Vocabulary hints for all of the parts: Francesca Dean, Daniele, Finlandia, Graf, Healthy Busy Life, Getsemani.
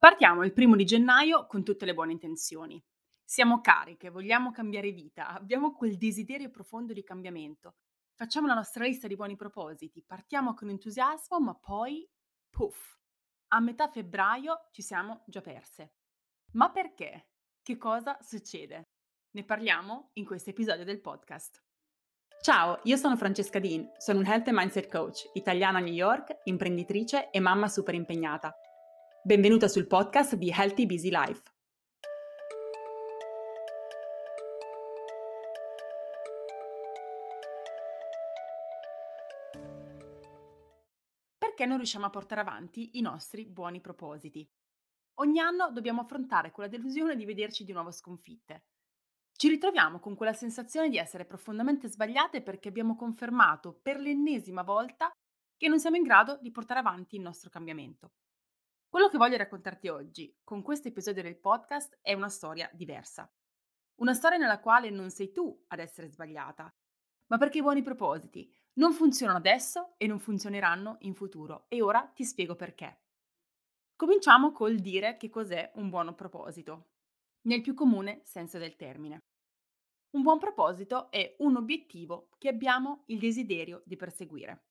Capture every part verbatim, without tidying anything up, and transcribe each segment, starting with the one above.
Partiamo il primo di gennaio con tutte le buone intenzioni. Siamo cariche, vogliamo cambiare vita, abbiamo quel desiderio profondo di cambiamento. Facciamo la nostra lista di buoni propositi, partiamo con entusiasmo, ma poi, puff, a metà febbraio ci siamo già perse. Ma perché? Che cosa succede? Ne parliamo in questo episodio del podcast. Ciao, io sono Francesca Dean, sono un Health and Mindset Coach, italiana a New York, imprenditrice e mamma super impegnata. Benvenuta sul podcast di Healthy Busy Life. Perché non riusciamo a portare avanti i nostri buoni propositi? Ogni anno dobbiamo affrontare quella delusione di vederci di nuovo sconfitte. Ci ritroviamo con quella sensazione di essere profondamente sbagliate perché abbiamo confermato per l'ennesima volta che non siamo in grado di portare avanti il nostro cambiamento. Quello che voglio raccontarti oggi, con questo episodio del podcast, è una storia diversa. Una storia nella quale non sei tu ad essere sbagliata, ma perché i buoni propositi non funzionano adesso e non funzioneranno in futuro. E ora ti spiego perché. Cominciamo col dire che cos'è un buon proposito, nel più comune senso del termine. Un buon proposito è un obiettivo che abbiamo il desiderio di perseguire.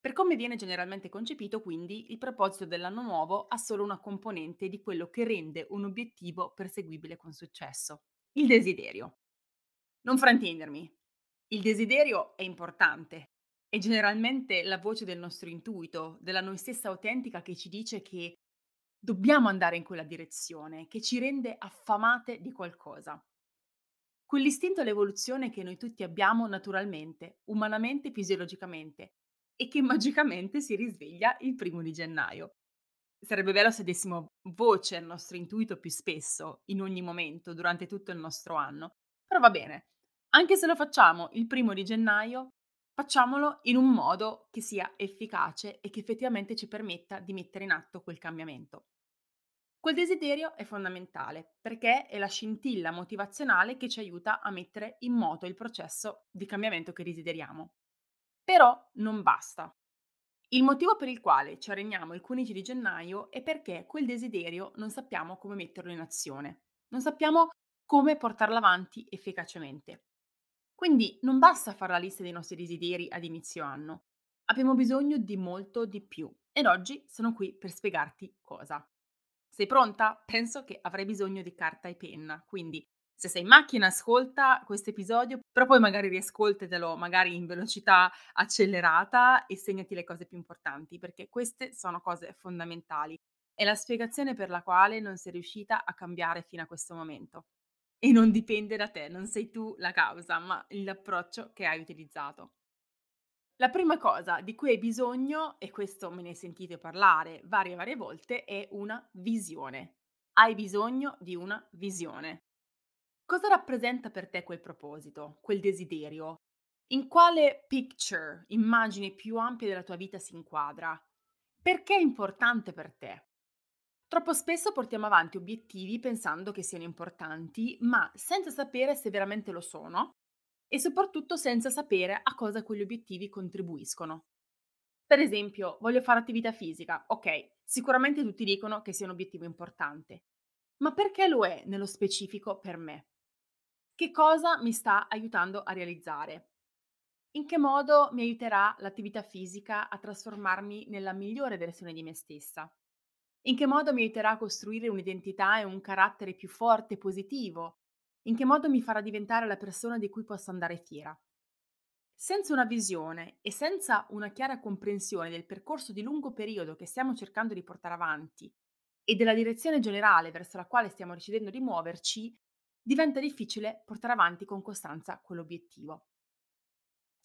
Per come viene generalmente concepito, quindi, il proposito dell'anno nuovo ha solo una componente di quello che rende un obiettivo perseguibile con successo, il desiderio. Non fraintendermi, il desiderio è importante, è generalmente la voce del nostro intuito, della noi stessa autentica che ci dice che dobbiamo andare in quella direzione, che ci rende affamate di qualcosa. Quell'istinto all'evoluzione che noi tutti abbiamo naturalmente, umanamente, fisiologicamente, e che magicamente si risveglia il primo di gennaio. Sarebbe bello se dessimo voce al nostro intuito più spesso, in ogni momento, durante tutto il nostro anno. Però va bene, anche se lo facciamo il primo di gennaio, facciamolo in un modo che sia efficace e che effettivamente ci permetta di mettere in atto quel cambiamento. Quel desiderio è fondamentale, perché è la scintilla motivazionale che ci aiuta a mettere in moto il processo di cambiamento che desideriamo. Però non basta. Il motivo per il quale ci arrendiamo il quindici di gennaio è perché quel desiderio non sappiamo come metterlo in azione, non sappiamo come portarlo avanti efficacemente. Quindi non basta fare la lista dei nostri desideri ad inizio anno, abbiamo bisogno di molto di più ed oggi sono qui per spiegarti cosa. Sei pronta? Penso che avrai bisogno di carta e penna, quindi se sei in macchina, ascolta questo episodio, però poi magari riascoltatelo, magari in velocità accelerata e segnati le cose più importanti, perché queste sono cose fondamentali. È la spiegazione per la quale non sei riuscita a cambiare fino a questo momento. E non dipende da te, non sei tu la causa, ma l'approccio che hai utilizzato. La prima cosa di cui hai bisogno, e questo me ne sentite parlare varie varie volte, è una visione. Hai bisogno di una visione. Cosa rappresenta per te quel proposito, quel desiderio? In quale picture, immagine più ampia della tua vita si inquadra? Perché è importante per te? Troppo spesso portiamo avanti obiettivi pensando che siano importanti, ma senza sapere se veramente lo sono e soprattutto senza sapere a cosa quegli obiettivi contribuiscono. Per esempio, voglio fare attività fisica, ok, sicuramente tutti dicono che sia un obiettivo importante, ma perché lo è nello specifico per me? Che cosa mi sta aiutando a realizzare? In che modo mi aiuterà l'attività fisica a trasformarmi nella migliore versione di me stessa? In che modo mi aiuterà a costruire un'identità e un carattere più forte e positivo? In che modo mi farà diventare la persona di cui posso andare fiera? Senza una visione e senza una chiara comprensione del percorso di lungo periodo che stiamo cercando di portare avanti e della direzione generale verso la quale stiamo decidendo di muoverci, diventa difficile portare avanti con costanza quell'obiettivo.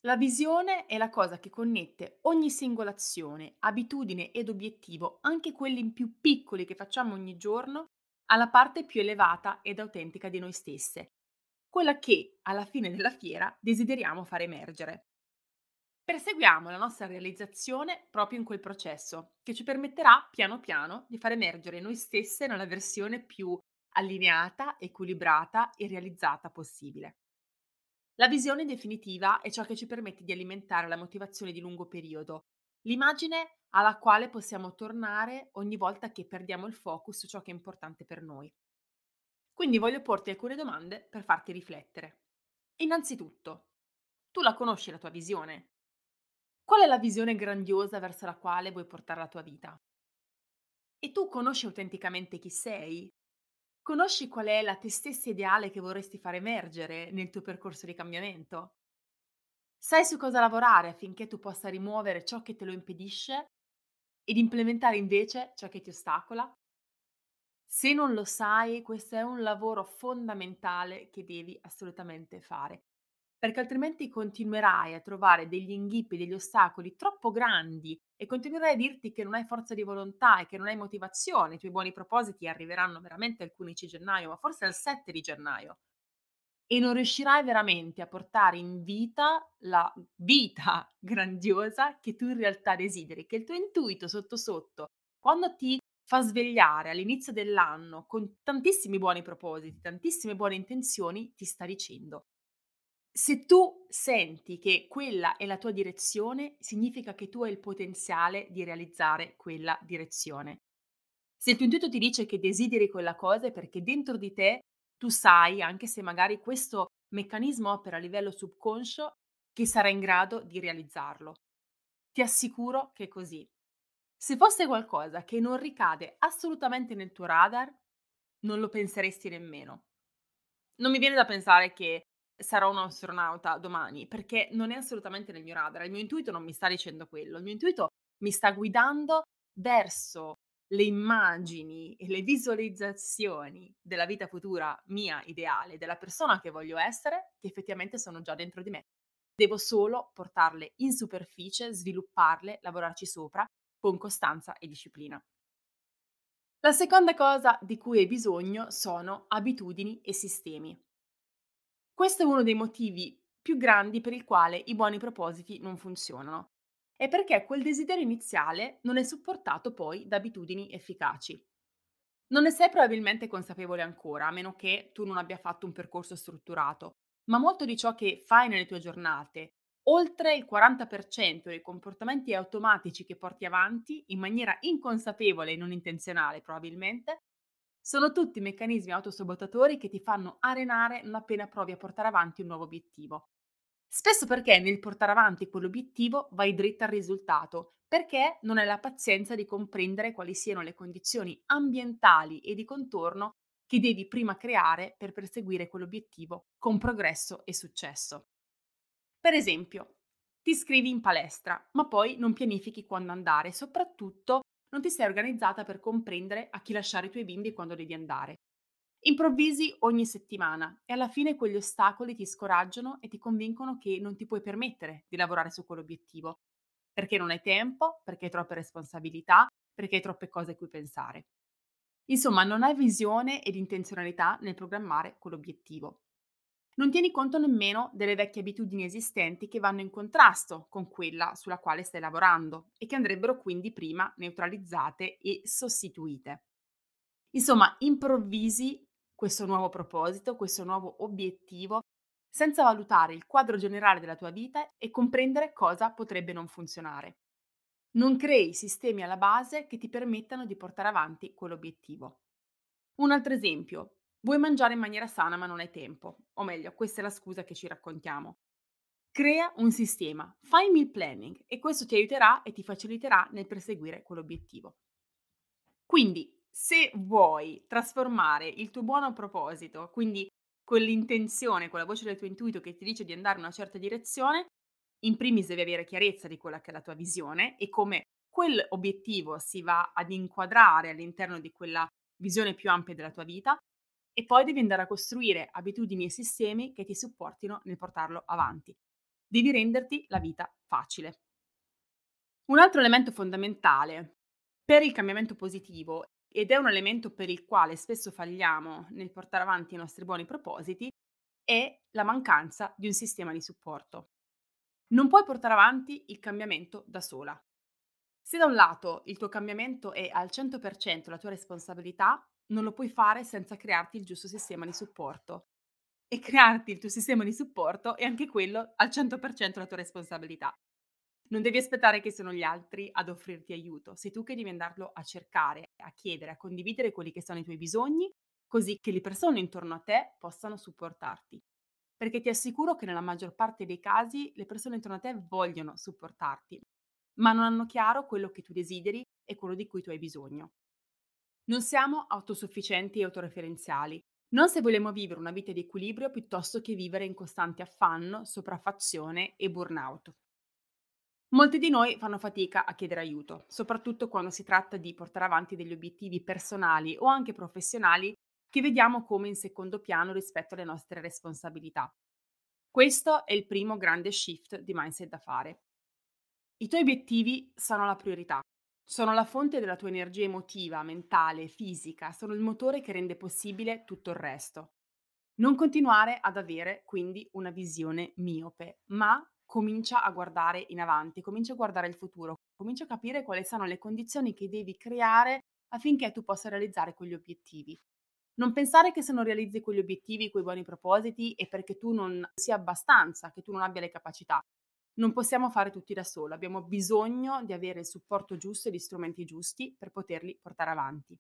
La visione è la cosa che connette ogni singola azione, abitudine ed obiettivo, anche quelli più piccoli che facciamo ogni giorno, alla parte più elevata ed autentica di noi stesse, quella che, alla fine della fiera, desideriamo far emergere. Perseguiamo la nostra realizzazione proprio in quel processo, che ci permetterà piano piano di far emergere noi stesse nella versione più allineata, equilibrata e realizzata possibile. La visione definitiva è ciò che ci permette di alimentare la motivazione di lungo periodo L'immagine alla quale possiamo tornare ogni volta che perdiamo il focus su ciò che è importante per noi. Quindi voglio porti alcune domande per farti riflettere. Innanzitutto, tu la conosci la tua visione? Qual è la visione grandiosa verso la quale vuoi portare la tua vita? E tu conosci autenticamente chi sei? Conosci qual è la te stessa ideale che vorresti far emergere nel tuo percorso di cambiamento? Sai su cosa lavorare affinché tu possa rimuovere ciò che te lo impedisce ed implementare invece ciò che ti ostacola? Se non lo sai, questo è un lavoro fondamentale che devi assolutamente fare, perché altrimenti continuerai a trovare degli inghippi, degli ostacoli troppo grandi e continuerai a dirti che non hai forza di volontà e che non hai motivazione. I tuoi buoni propositi arriveranno veramente al quindici gennaio, ma forse al sette di gennaio, e non riuscirai veramente a portare in vita la vita grandiosa che tu in realtà desideri, che il tuo intuito sotto sotto, quando ti fa svegliare all'inizio dell'anno con tantissimi buoni propositi, tantissime buone intenzioni, ti sta dicendo. Se tu senti che quella è la tua direzione, significa che tu hai il potenziale di realizzare quella direzione. Se il tuo intuito ti dice che desideri quella cosa, è perché dentro di te tu sai, anche se magari questo meccanismo opera a livello subconscio, che sarai in grado di realizzarlo. Ti assicuro che è così. Se fosse qualcosa che non ricade assolutamente nel tuo radar, non lo penseresti nemmeno. Non mi viene da pensare che sarò un astronauta domani, perché non è assolutamente nel mio radar. Il mio intuito non mi sta dicendo quello. Il mio intuito mi sta guidando verso le immagini e le visualizzazioni della vita futura mia ideale, della persona che voglio essere, che effettivamente sono già dentro di me. Devo solo portarle in superficie, svilupparle, lavorarci sopra, con costanza e disciplina. La seconda cosa di cui hai bisogno sono abitudini e sistemi. Questo è uno dei motivi più grandi per il quale i buoni propositi non funzionano. È perché quel desiderio iniziale non è supportato poi da abitudini efficaci. Non ne sei probabilmente consapevole ancora, a meno che tu non abbia fatto un percorso strutturato, ma molto di ciò che fai nelle tue giornate, oltre il quaranta per cento dei comportamenti automatici che porti avanti, in maniera inconsapevole e non intenzionale probabilmente, sono tutti meccanismi autosabotatori che ti fanno arenare non appena provi a portare avanti un nuovo obiettivo. Spesso perché nel portare avanti quell'obiettivo vai dritta al risultato, perché non hai la pazienza di comprendere quali siano le condizioni ambientali e di contorno che devi prima creare per perseguire quell'obiettivo con progresso e successo. Per esempio, ti iscrivi in palestra, ma poi non pianifichi quando andare, soprattutto non ti sei organizzata per comprendere a chi lasciare i tuoi bimbi quando devi andare. Improvvisi ogni settimana e alla fine quegli ostacoli ti scoraggiano e ti convincono che non ti puoi permettere di lavorare su quell'obiettivo, perché non hai tempo, perché hai troppe responsabilità, perché hai troppe cose a cui pensare. Insomma, non hai visione ed intenzionalità nel programmare quell'obiettivo. Non tieni conto nemmeno delle vecchie abitudini esistenti che vanno in contrasto con quella sulla quale stai lavorando e che andrebbero quindi prima neutralizzate e sostituite. Insomma, improvvisi questo nuovo proposito, questo nuovo obiettivo, senza valutare il quadro generale della tua vita e comprendere cosa potrebbe non funzionare. Non crei sistemi alla base che ti permettano di portare avanti quell'obiettivo. Un altro esempio. Vuoi mangiare in maniera sana ma non hai tempo, o meglio, questa è la scusa che ci raccontiamo. Crea un sistema, fai meal planning e questo ti aiuterà e ti faciliterà nel perseguire quell'obiettivo. Quindi, se vuoi trasformare il tuo buono proposito, quindi quell'intenzione, quella voce del tuo intuito che ti dice di andare in una certa direzione, in primis devi avere chiarezza di quella che è la tua visione e come quell'obiettivo si va ad inquadrare all'interno di quella visione più ampia della tua vita, e poi devi andare a costruire abitudini e sistemi che ti supportino nel portarlo avanti. Devi renderti la vita facile. Un altro elemento fondamentale per il cambiamento positivo, ed è un elemento per il quale spesso falliamo nel portare avanti i nostri buoni propositi, è la mancanza di un sistema di supporto. Non puoi portare avanti il cambiamento da sola. Se da un lato il tuo cambiamento è al cento per cento la tua responsabilità, non lo puoi fare senza crearti il giusto sistema di supporto. E crearti il tuo sistema di supporto è anche quello al cento per cento la tua responsabilità. Non devi aspettare che siano gli altri ad offrirti aiuto, sei tu che devi andarlo a cercare, a chiedere, a condividere quelli che sono i tuoi bisogni, così che le persone intorno a te possano supportarti. Perché ti assicuro che nella maggior parte dei casi le persone intorno a te vogliono supportarti, ma non hanno chiaro quello che tu desideri e quello di cui tu hai bisogno. Non siamo autosufficienti e autoreferenziali, non se vogliamo vivere una vita di equilibrio piuttosto che vivere in costante affanno, sopraffazione e burnout. Molti di noi fanno fatica a chiedere aiuto, soprattutto quando si tratta di portare avanti degli obiettivi personali o anche professionali che vediamo come in secondo piano rispetto alle nostre responsabilità. Questo è il primo grande shift di mindset da fare. I tuoi obiettivi sono la priorità, sono la fonte della tua energia emotiva, mentale, fisica, sono il motore che rende possibile tutto il resto. Non continuare ad avere quindi una visione miope, ma comincia a guardare in avanti, comincia a guardare il futuro, comincia a capire quali sono le condizioni che devi creare affinché tu possa realizzare quegli obiettivi. Non pensare che se non realizzi quegli obiettivi, quei buoni propositi, è perché tu non sia abbastanza, che tu non abbia le capacità. Non possiamo fare tutti da solo, abbiamo bisogno di avere il supporto giusto e gli strumenti giusti per poterli portare avanti.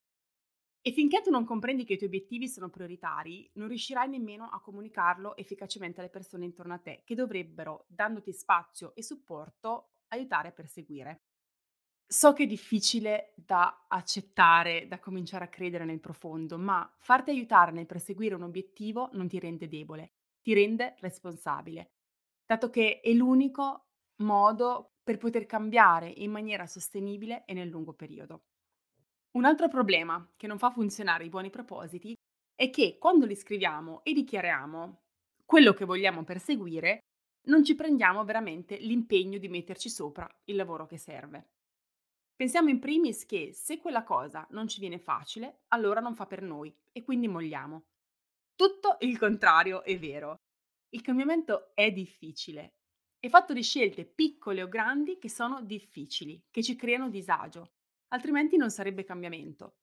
E finché tu non comprendi che i tuoi obiettivi sono prioritari, non riuscirai nemmeno a comunicarlo efficacemente alle persone intorno a te, che dovrebbero, dandoti spazio e supporto, aiutare a perseguire. So che è difficile da accettare, da cominciare a credere nel profondo, ma farti aiutare nel perseguire un obiettivo non ti rende debole, ti rende responsabile, dato che è l'unico modo per poter cambiare in maniera sostenibile e nel lungo periodo. Un altro problema che non fa funzionare i buoni propositi è che quando li scriviamo e dichiariamo quello che vogliamo perseguire, non ci prendiamo veramente l'impegno di metterci sopra il lavoro che serve. Pensiamo in primis che se quella cosa non ci viene facile, allora non fa per noi e quindi molliamo. Tutto il contrario è vero. Il cambiamento è difficile. È fatto di scelte piccole o grandi che sono difficili, che ci creano disagio, altrimenti non sarebbe cambiamento.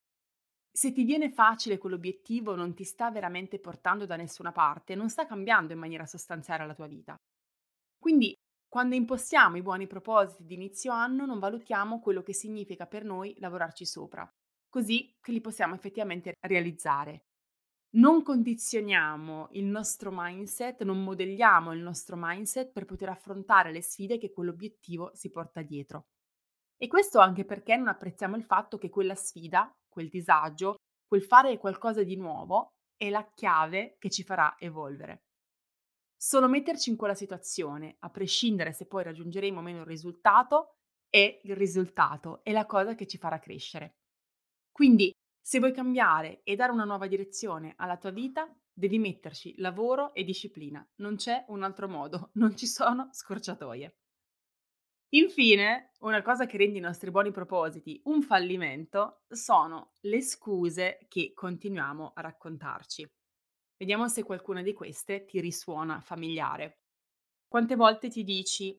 Se ti viene facile quell'obiettivo non ti sta veramente portando da nessuna parte, non sta cambiando in maniera sostanziale la tua vita. Quindi, quando impostiamo i buoni propositi di inizio anno non valutiamo quello che significa per noi lavorarci sopra, così che li possiamo effettivamente realizzare. Non condizioniamo il nostro mindset, non modelliamo il nostro mindset per poter affrontare le sfide che quell'obiettivo si porta dietro. E questo anche perché non apprezziamo il fatto che quella sfida, quel disagio, quel fare qualcosa di nuovo è la chiave che ci farà evolvere. Solo metterci in quella situazione, a prescindere se poi raggiungeremo o meno il risultato, è il risultato, è la cosa che ci farà crescere. Quindi, se vuoi cambiare e dare una nuova direzione alla tua vita, devi metterci lavoro e disciplina. Non c'è un altro modo, non ci sono scorciatoie. Infine, una cosa che rende i nostri buoni propositi un fallimento sono le scuse che continuiamo a raccontarci. Vediamo se qualcuna di queste ti risuona familiare. Quante volte ti dici,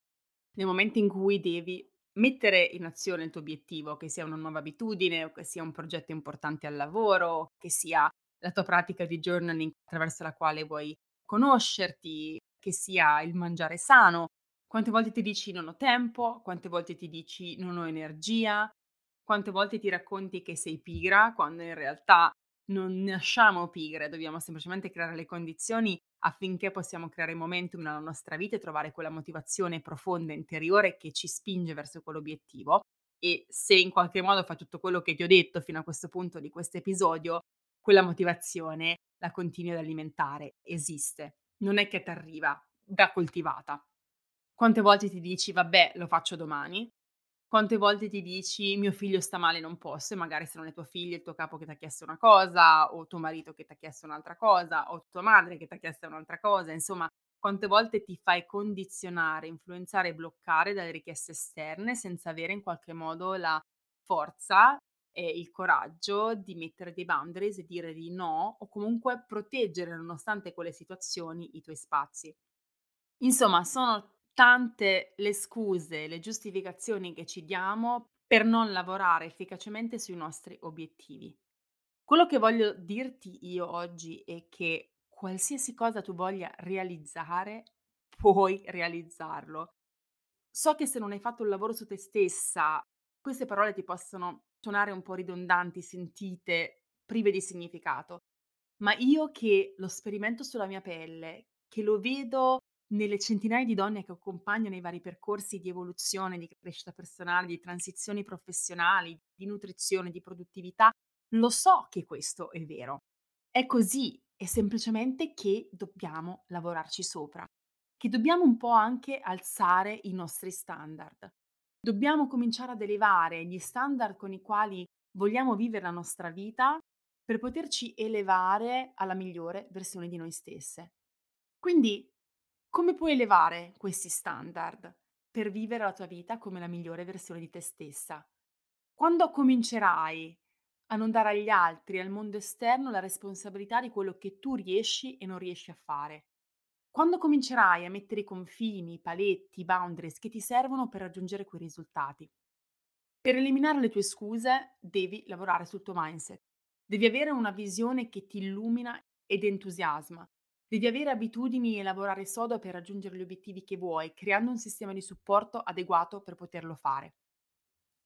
nel momento in cui devi mettere in azione il tuo obiettivo, che sia una nuova abitudine o che sia un progetto importante al lavoro, che sia la tua pratica di journaling attraverso la quale vuoi conoscerti, che sia il mangiare sano, quante volte ti dici non ho tempo, quante volte ti dici non ho energia, quante volte ti racconti che sei pigra quando in realtà non nasciamo pigre, dobbiamo semplicemente creare le condizioni affinché possiamo creare momentum nella nostra vita e trovare quella motivazione profonda interiore che ci spinge verso quell'obiettivo. E se in qualche modo fa tutto quello che ti ho detto fino a questo punto di questo episodio, quella motivazione la continui ad alimentare, esiste, non è che ti arriva, va coltivata. Quante volte ti dici vabbè lo faccio domani? Quante volte ti dici mio figlio sta male, non posso, e magari sono le tue figlie, il tuo capo che ti ha chiesto una cosa, o tuo marito che ti ha chiesto un'altra cosa, o tua madre che ti ha chiesto un'altra cosa. Insomma, quante volte ti fai condizionare, influenzare e bloccare dalle richieste esterne senza avere in qualche modo la forza e il coraggio di mettere dei boundaries e dire di no, o comunque proteggere, nonostante quelle situazioni, i tuoi spazi. Insomma, sono tante le scuse, le giustificazioni che ci diamo per non lavorare efficacemente sui nostri obiettivi. Quello che voglio dirti io oggi è che qualsiasi cosa tu voglia realizzare, puoi realizzarlo. So che se non hai fatto un lavoro su te stessa, queste parole ti possono suonare un po' ridondanti, sentite, prive di significato. Ma io che lo sperimento sulla mia pelle, che lo vedo nelle centinaia di donne che accompagno nei vari percorsi di evoluzione, di crescita personale, di transizioni professionali, di nutrizione, di produttività, lo so che questo è vero. È così, è semplicemente che dobbiamo lavorarci sopra, che dobbiamo un po' anche alzare i nostri standard. Dobbiamo cominciare ad elevare gli standard con i quali vogliamo vivere la nostra vita per poterci elevare alla migliore versione di noi stesse. Quindi, come puoi elevare questi standard per vivere la tua vita come la migliore versione di te stessa? Quando comincerai a non dare agli altri, al mondo esterno, la responsabilità di quello che tu riesci e non riesci a fare? Quando comincerai a mettere i confini, i paletti, i boundaries che ti servono per raggiungere quei risultati? Per eliminare le tue scuse devi lavorare sul tuo mindset. Devi avere una visione che ti illumina ed entusiasma. Devi avere abitudini e lavorare sodo per raggiungere gli obiettivi che vuoi, creando un sistema di supporto adeguato per poterlo fare.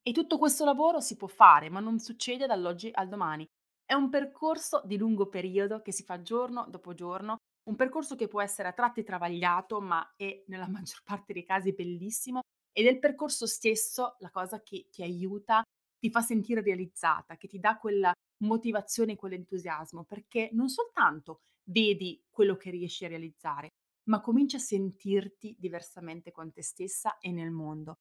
E tutto questo lavoro si può fare, ma non succede dall'oggi al domani. È un percorso di lungo periodo che si fa giorno dopo giorno, un percorso che può essere a tratti travagliato, ma è nella maggior parte dei casi bellissimo, ed è il percorso stesso la cosa che ti aiuta, ti fa sentire realizzata, che ti dà quella motivazione e quell'entusiasmo, perché non soltanto vedi quello che riesci a realizzare, ma cominci a sentirti diversamente con te stessa e nel mondo.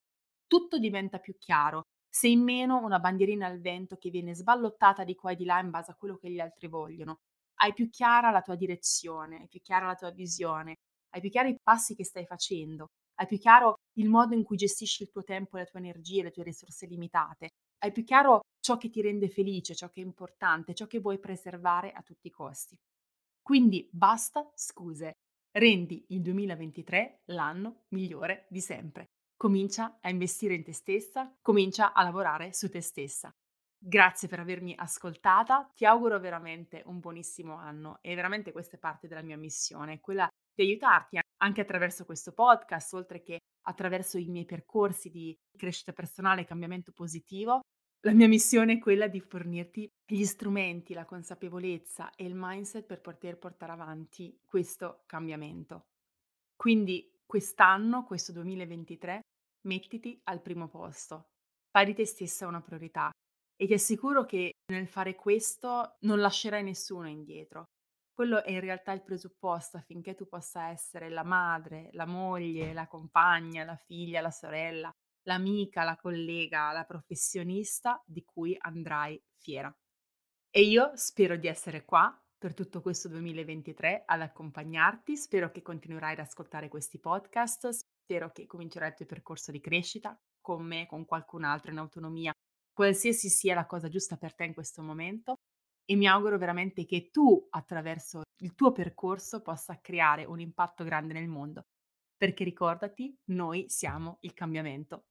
Tutto diventa più chiaro, sei in meno una bandierina al vento che viene sballottata di qua e di là in base a quello che gli altri vogliono. Hai più chiara la tua direzione, hai più chiara la tua visione, hai più chiari i passi che stai facendo, hai più chiaro il modo in cui gestisci il tuo tempo, la tua energia, le tue risorse limitate, hai più chiaro ciò che ti rende felice, ciò che è importante, ciò che vuoi preservare a tutti i costi. Quindi basta scuse, rendi il duemilaventitré l'anno migliore di sempre. Comincia a investire in te stessa, comincia a lavorare su te stessa. Grazie per avermi ascoltata, ti auguro veramente un buonissimo anno e veramente questa è parte della mia missione, quella di aiutarti anche attraverso questo podcast, oltre che attraverso i miei percorsi di crescita personale e cambiamento positivo. La mia missione è quella di fornirti gli strumenti, la consapevolezza e il mindset per poter portare avanti questo cambiamento. Quindi quest'anno, questo duemilaventitré, mettiti al primo posto, fai di te stessa una priorità e ti assicuro che nel fare questo non lascerai nessuno indietro. Quello è in realtà il presupposto affinché tu possa essere la madre, la moglie, la compagna, la figlia, la sorella, l'amica, la collega, la professionista di cui andrai fiera. E io spero di essere qua per tutto questo duemilaventitré ad accompagnarti, spero che continuerai ad ascoltare questi podcast, spero che comincerai il tuo percorso di crescita con me, con qualcun altro in autonomia, qualsiasi sia la cosa giusta per te in questo momento, e mi auguro veramente che tu attraverso il tuo percorso possa creare un impatto grande nel mondo, perché ricordati, noi siamo il cambiamento.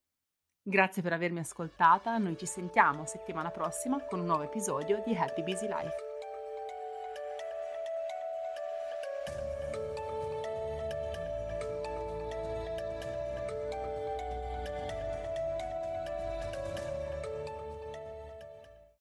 Grazie per avermi ascoltata, noi ci sentiamo settimana prossima con un nuovo episodio di Healthy Busy Life.